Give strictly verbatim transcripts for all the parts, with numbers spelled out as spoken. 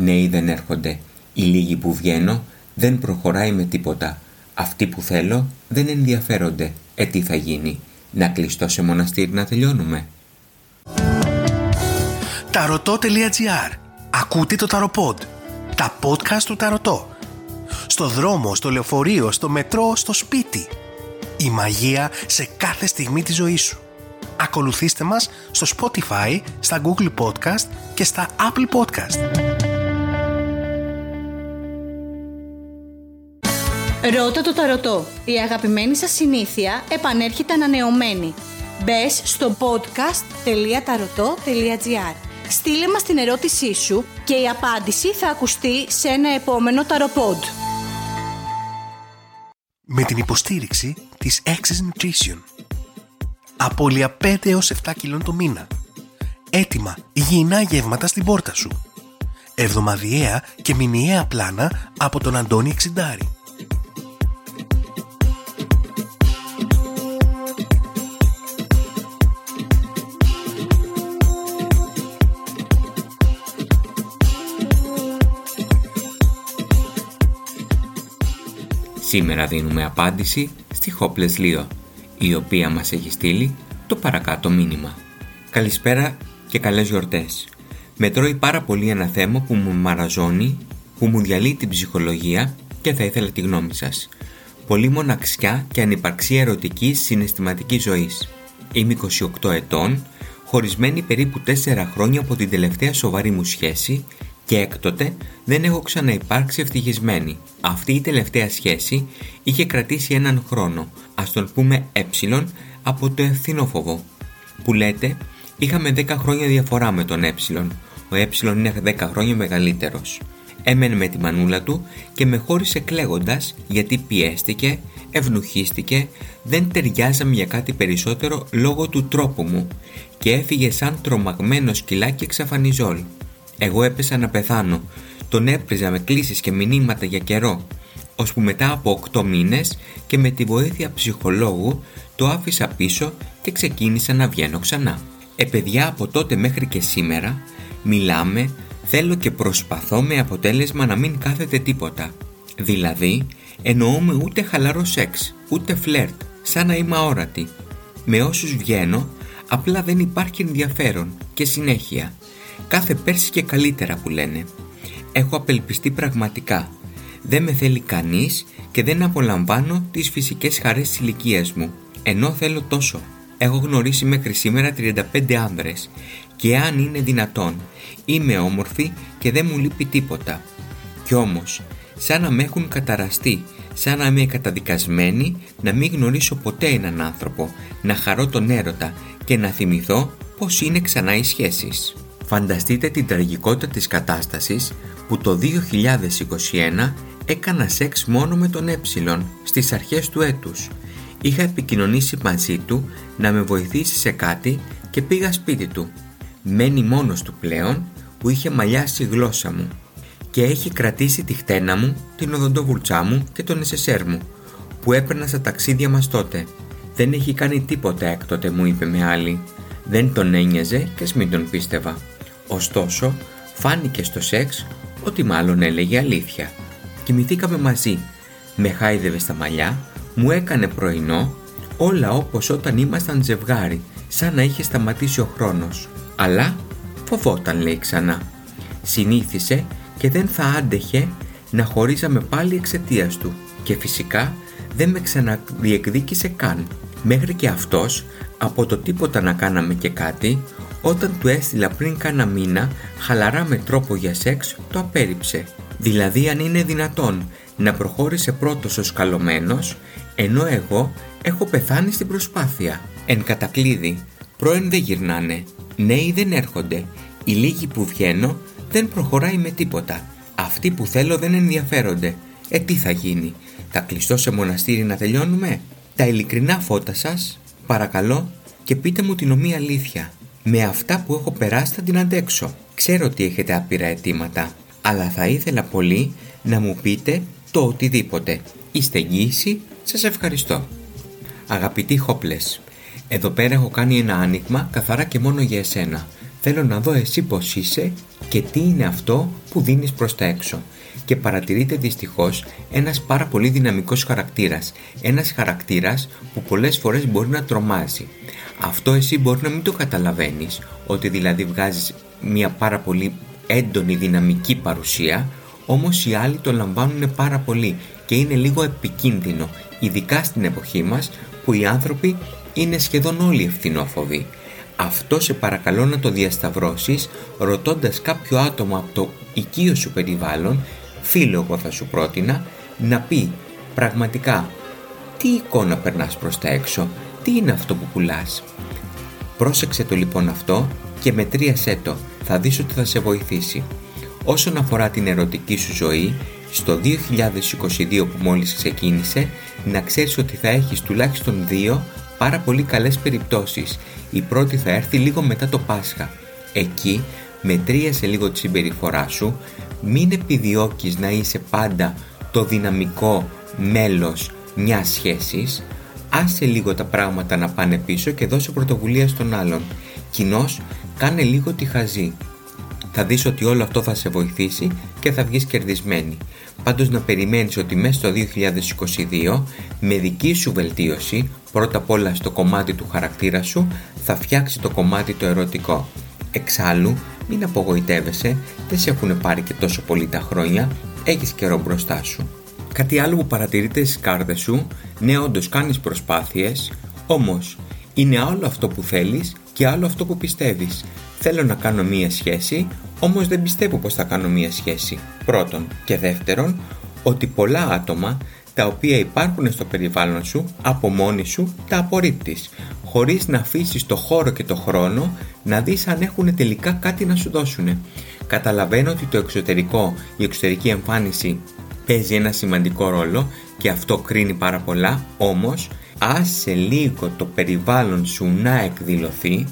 νέοι δεν έρχονται, οι λίγοι που βγαίνω δεν προχωράει με τίποτα, αυτοί που θέλω δεν ενδιαφέρονται, ε τι θα γίνει, να κλειστώ σε μοναστήρι να τελειώνουμε. Ταρωτό.gr. Ακούτε το Ταροποντ, τα podcast του Ταρωτό. Στο δρόμο, στο λεωφορείο, στο μετρό, στο σπίτι. Η μαγεία σε κάθε στιγμή της ζωής σου. Ακολουθήστε μας στο Spotify, στα Google Podcast και στα Apple Podcast. Ρώτα το Ταρωτό. Η αγαπημένη σας συνήθεια επανέρχεται ανανεωμένη. Μπες στο podcast τελεία ταρωτό τελεία τζι άρ. Στείλε μας την ερώτησή σου και η απάντηση θα ακουστεί σε ένα επόμενο Ταροπόντ. Με την υποστήριξη της Exist Nutrition. Απώλεια πέντε έως επτά κιλών το μήνα. Έτοιμα υγιεινά γεύματα στην πόρτα σου. Εβδομαδιαία και μηνιαία πλάνα από τον Αντώνη Ξεντάρη. Σήμερα δίνουμε απάντηση στη Χόπλης Λίο, η οποία μας έχει στείλει το παρακάτω μήνυμα. Καλησπέρα και καλές γιορτές. Με τρώει πάρα πολύ ένα θέμα που μου μαραζώνει, που μου διαλύει την ψυχολογία και θα ήθελα τη γνώμη σας. Πολύ μοναξιά και ανυπαρξία ερωτικής συναισθηματικής ζωής. Είμαι είκοσι οκτώ ετών, χωρισμένη περίπου τέσσερα χρόνια από την τελευταία σοβαρή μου σχέση, και έκτοτε δεν έχω ξαναυπάρξει ευτυχισμένη. Αυτή η τελευταία σχέση είχε κρατήσει έναν χρόνο, ας τον πούμε ε, από το ευθυνόφοβο. Που λέτε, είχαμε δέκα χρόνια διαφορά με τον ε. Ο ε είναι δέκα χρόνια μεγαλύτερος. Έμενε με τη μανούλα του και με χώρισε κλαίγοντας γιατί πιέστηκε, ευνουχίστηκε, δεν ταιριάζαμε για κάτι περισσότερο λόγω του τρόπου μου και έφυγε σαν τρομαγμένο σκυλάκι εξαφανιζόλ. Εγώ έπεσα να πεθάνω, τον έπριζα με κλήσεις και μηνύματα για καιρό, ώσπου μετά από οκτώ μήνες και με τη βοήθεια ψυχολόγου το άφησα πίσω και ξεκίνησα να βγαίνω ξανά. Ε, παιδιά, από τότε μέχρι και σήμερα μιλάμε, θέλω και προσπαθώ με αποτέλεσμα να μην κάθεται τίποτα. Δηλαδή, εννοούμε ούτε χαλαρό σεξ, ούτε φλερτ, σαν να είμαι αόρατη. Με όσους βγαίνω, απλά δεν υπάρχει ενδιαφέρον και συνέχεια. Κάθε πέρσι και καλύτερα που λένε. Έχω απελπιστεί πραγματικά. Δεν με θέλει κανείς και δεν απολαμβάνω τις φυσικές χαρές της ηλικίας μου. Ενώ θέλω τόσο. Έχω γνωρίσει μέχρι σήμερα τριάντα πέντε άνδρες. Και αν είναι δυνατόν, είμαι όμορφη και δεν μου λείπει τίποτα. Κι όμως, σαν να με έχουν καταραστεί, σαν να είμαι καταδικασμένη να μην γνωρίσω ποτέ έναν άνθρωπο, να χαρώ τον έρωτα και να θυμηθώ πως είναι ξανά οι σχέσεις. Φανταστείτε την τραγικότητα της κατάστασης που το δύο χιλιάδες είκοσι ένα έκανα σεξ μόνο με τον ε στις αρχές του έτους. Είχα επικοινωνήσει μαζί του να με βοηθήσει σε κάτι και πήγα σπίτι του. Μένει μόνος του πλέον που είχε μαλλιάσει η γλώσσα μου και έχει κρατήσει τη χτένα μου, την οδοντοβουρτσά μου και τον ες ες αρ μου που έπαιρνα στα ταξίδια μας τότε. Δεν έχει κάνει τίποτα έκτοτε, μου είπε με άλλη. Δεν τον ένοιαζε και μην τον πίστευα. Ωστόσο, φάνηκε στο σεξ ότι μάλλον έλεγε αλήθεια. Κοιμηθήκαμε μαζί. Με χάιδευε στα μαλλιά, μου έκανε πρωινό, όλα όπως όταν ήμασταν ζευγάρι, σαν να είχε σταματήσει ο χρόνος. Αλλά φοβόταν, λέει ξανά. Συνήθισε και δεν θα άντεχε να χωρίζαμε πάλι εξαιτίας του. Και φυσικά δεν με ξαναδιεκδίκησε καν. Μέχρι και αυτός, από το τίποτα να κάναμε και κάτι, όταν του έστειλα πριν κάνα μήνα χαλαρά με τρόπο για σεξ, το απέρριψε. Δηλαδή, αν είναι δυνατόν να προχώρησε πρώτος ο σκαλωμένος, ενώ εγώ έχω πεθάνει στην προσπάθεια. Εν κατακλείδη, πρώην δεν γυρνάνε, νέοι δεν έρχονται, οι λίγοι που βγαίνω δεν προχωράει με τίποτα, αυτοί που θέλω δεν ενδιαφέρονται, ε τι θα γίνει, θα κλειστώ σε μοναστήρι να τελειώνουμε? Τα ειλικρινά φώτα σας, παρακαλώ, και πείτε μου την ομοία αλήθεια. Με αυτά που έχω περάσει θα την αντέξω. Ξέρω ότι έχετε άπειρα αιτήματα, αλλά θα ήθελα πολύ να μου πείτε το οτιδήποτε. Είστε εγγύηση, σας ευχαριστώ. Αγαπητοί Χόπλες, εδώ πέρα έχω κάνει ένα άνοιγμα καθαρά και μόνο για εσένα. Θέλω να δω εσύ πώς είσαι και τι είναι αυτό που δίνεις προς τα έξω. Και παρατηρείται δυστυχώς ένας πάρα πολύ δυναμικός χαρακτήρας. Ένας χαρακτήρας που πολλές φορές μπορεί να τρομάζει. Αυτό εσύ μπορεί να μην το καταλαβαίνεις, ότι δηλαδή βγάζεις μια πάρα πολύ έντονη δυναμική παρουσία, όμως οι άλλοι το λαμβάνουν πάρα πολύ και είναι λίγο επικίνδυνο, ειδικά στην εποχή μας που οι άνθρωποι είναι σχεδόν όλοι ευθυνόφοβοι. Αυτό σε παρακαλώ να το διασταυρώσεις ρωτώντας κάποιο άτομο από το οικείο σου περιβάλλον, φίλο εγώ θα σου πρότεινα, να πει πραγματικά τι εικόνα περνάς προς τα έξω, τι είναι αυτό που πουλάς. Πρόσεξε το λοιπόν αυτό και μετρίασέ το, θα δεις ότι θα σε βοηθήσει. Όσον αφορά την ερωτική σου ζωή, στο δύο χιλιάδες είκοσι δύο που μόλις ξεκίνησε, να ξέρεις ότι θα έχεις τουλάχιστον δύο πάρα πολύ καλές περιπτώσεις. Η πρώτη θα έρθει λίγο μετά το Πάσχα. Εκεί μετρίασε λίγο τη συμπεριφορά σου, μην επιδιώκεις να είσαι πάντα το δυναμικό μέλος μιας σχέσης, άσε λίγο τα πράγματα να πάνε πίσω και δώσε πρωτοβουλία στον άλλον. Κοινώς, κάνε λίγο τη χαζή. Θα δεις ότι όλο αυτό θα σε βοηθήσει και θα βγεις κερδισμένη. Πάντως να περιμένεις ότι μέσα στο δύο χιλιάδες είκοσι δύο, με δική σου βελτίωση, πρώτα απ' όλα στο κομμάτι του χαρακτήρα σου, θα φτιάξει το κομμάτι το ερωτικό. Εξάλλου, μην απογοητεύεσαι, δεν σε έχουν πάρει και τόσο πολύ τα χρόνια, έχεις καιρό μπροστά σου. Κάτι άλλο που παρατηρείται στις κάρτες σου, ναι όντως κάνεις προσπάθειες, όμως είναι άλλο αυτό που θέλεις και άλλο αυτό που πιστεύεις. Θέλω να κάνω μία σχέση, όμως δεν πιστεύω πως θα κάνω μία σχέση. Πρώτον και δεύτερον, ότι πολλά άτομα τα οποία υπάρχουν στο περιβάλλον σου, από μόνοι σου τα απορρίπτεις, χωρίς να αφήσεις το χώρο και το χρόνο να δεις αν έχουν τελικά κάτι να σου δώσουν. Καταλαβαίνω ότι το εξωτερικό, η εξωτερική εμφάνιση παίζει ένα σημαντικό ρόλο και αυτό κρίνει πάρα πολλά, όμως άσε λίγο το περιβάλλον σου να εκδηλωθεί,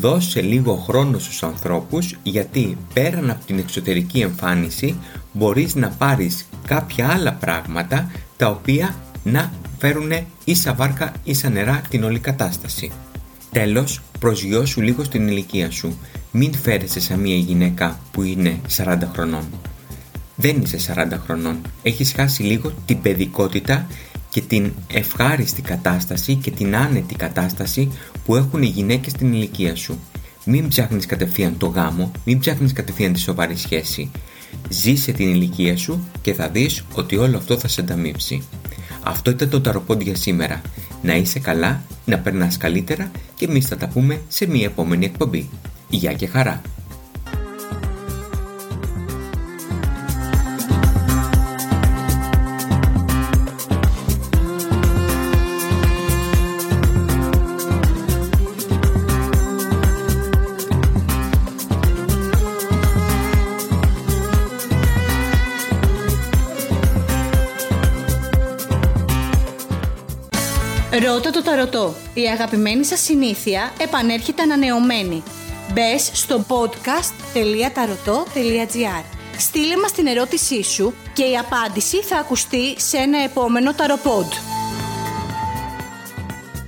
δώσε λίγο χρόνο στους ανθρώπους, γιατί πέραν από την εξωτερική εμφάνιση μπορείς να πάρεις κάποια άλλα πράγματα τα οποία να φέρουν ίσα βάρκα ίσα νερά την όλη κατάσταση. Τέλος, προσγειώσου λίγο στην ηλικία σου. Μην φέρεσαι σαν μια γυναίκα που είναι σαράντα χρονών. Δεν είσαι σαράντα χρονών. Έχεις χάσει λίγο την παιδικότητα και την ευχάριστη κατάσταση και την άνετη κατάσταση που έχουν οι γυναίκες στην ηλικία σου. Μην ψάχνεις κατευθείαν το γάμο, μην ψάχνεις κατευθείαν τη σοβαρή σχέση. Ζήσε την ηλικία σου και θα δεις ότι όλο αυτό θα σε ανταμείψει. Αυτό ήταν το Ταροπόντ για σήμερα. Να είσαι καλά, να περνάς καλύτερα και εμείς θα τα πούμε σε μια επόμενη εκπομπή. Γεια και χαρά! Ρώτα το Ταρωτό. Η αγαπημένη σας συνήθεια επανέρχεται ανανεωμένη. Μπες στο podcast τελεία ταρωτό τελεία τζι άρ. Στείλε μας την ερώτησή σου και η απάντηση θα ακουστεί σε ένα επόμενο Ταροπόντ.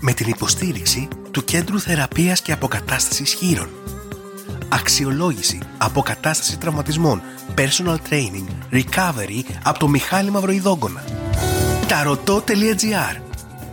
Με την υποστήριξη του Κέντρου Θεραπείας και Αποκατάστασης Χείρων. Αξιολόγηση, αποκατάσταση τραυματισμών, personal training, recovery από το Μιχάλη Μαυροϊδόγκονα. ταρωτό τελεία τζι άρ.